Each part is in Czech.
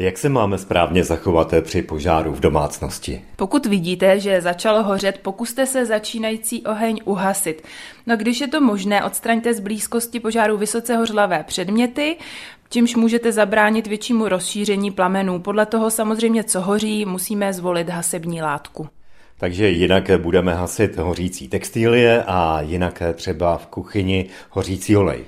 Jak se máme správně zachovat při požáru v domácnosti? Pokud vidíte, že začalo hořet, pokuste se začínající oheň uhasit. No když je to možné, odstraňte z blízkosti požáru vysoce hořlavé předměty, čímž můžete zabránit většímu rozšíření plamenů. Podle toho samozřejmě, co hoří, musíme zvolit hasební látku. Takže jinak budeme hasit hořící textilie a jinak třeba v kuchyni hořící olej.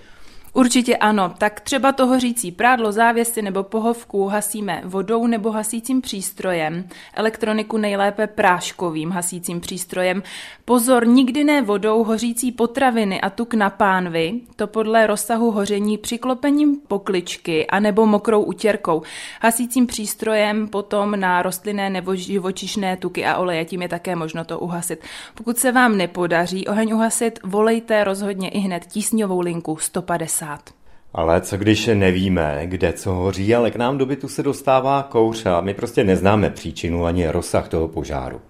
Určitě ano, tak třeba to hořící prádlo, závěsy nebo pohovku hasíme vodou nebo hasícím přístrojem, elektroniku nejlépe práškovým hasícím přístrojem. Pozor, nikdy ne vodou, hořící potraviny a tuk na pánvi, to podle rozsahu hoření přiklopením pokličky anebo mokrou utěrkou. Hasícím přístrojem potom na rostlinné nebo živočišné tuky a oleje, tím je také možno to uhasit. Pokud se vám nepodaří oheň uhasit, volejte rozhodně i hned tísňovou linku 150. Ale co když nevíme, kde co hoří, ale k nám do bytu se dostává kouř a my prostě neznáme příčinu ani rozsah toho požáru?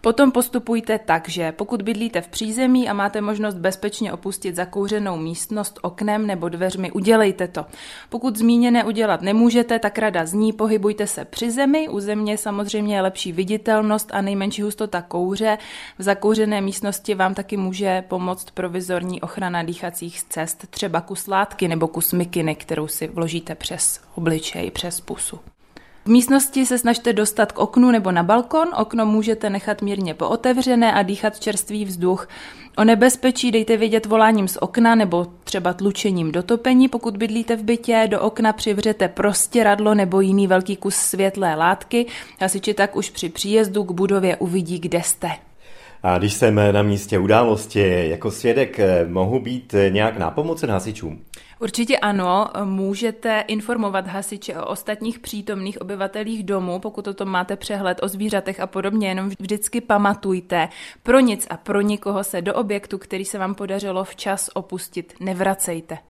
Potom postupujte tak, že pokud bydlíte v přízemí a máte možnost bezpečně opustit zakouřenou místnost oknem nebo dveřmi, udělejte to. Pokud zmíněné udělat nemůžete, tak rada zní, pohybujte se při zemi, u země samozřejmě je lepší viditelnost a nejmenší hustota kouře. V zakouřené místnosti vám taky může pomoct provizorní ochrana dýchacích cest, třeba kus látky nebo kus mikiny, kterou si vložíte přes obličej, přes pusu. V místnosti se snažte dostat k oknu nebo na balkon, okno můžete nechat mírně pootevřené a dýchat čerstvý vzduch. O nebezpečí dejte vědět voláním z okna nebo třeba tlučením do topení, pokud bydlíte v bytě, do okna přivřete prostěradlo nebo jiný velký kus světlé látky, hasiči tak už při příjezdu k budově uvidí, kde jste. A když jsem na místě události jako svědek, mohu být nějak nápomocen hasičům? Určitě ano, můžete informovat hasiče o ostatních přítomných obyvatelích domu, pokud o tom máte přehled, o zvířatech a podobně, jenom vždycky pamatujte, pro nic a pro nikoho se do objektu, který se vám podařilo včas opustit, nevracejte.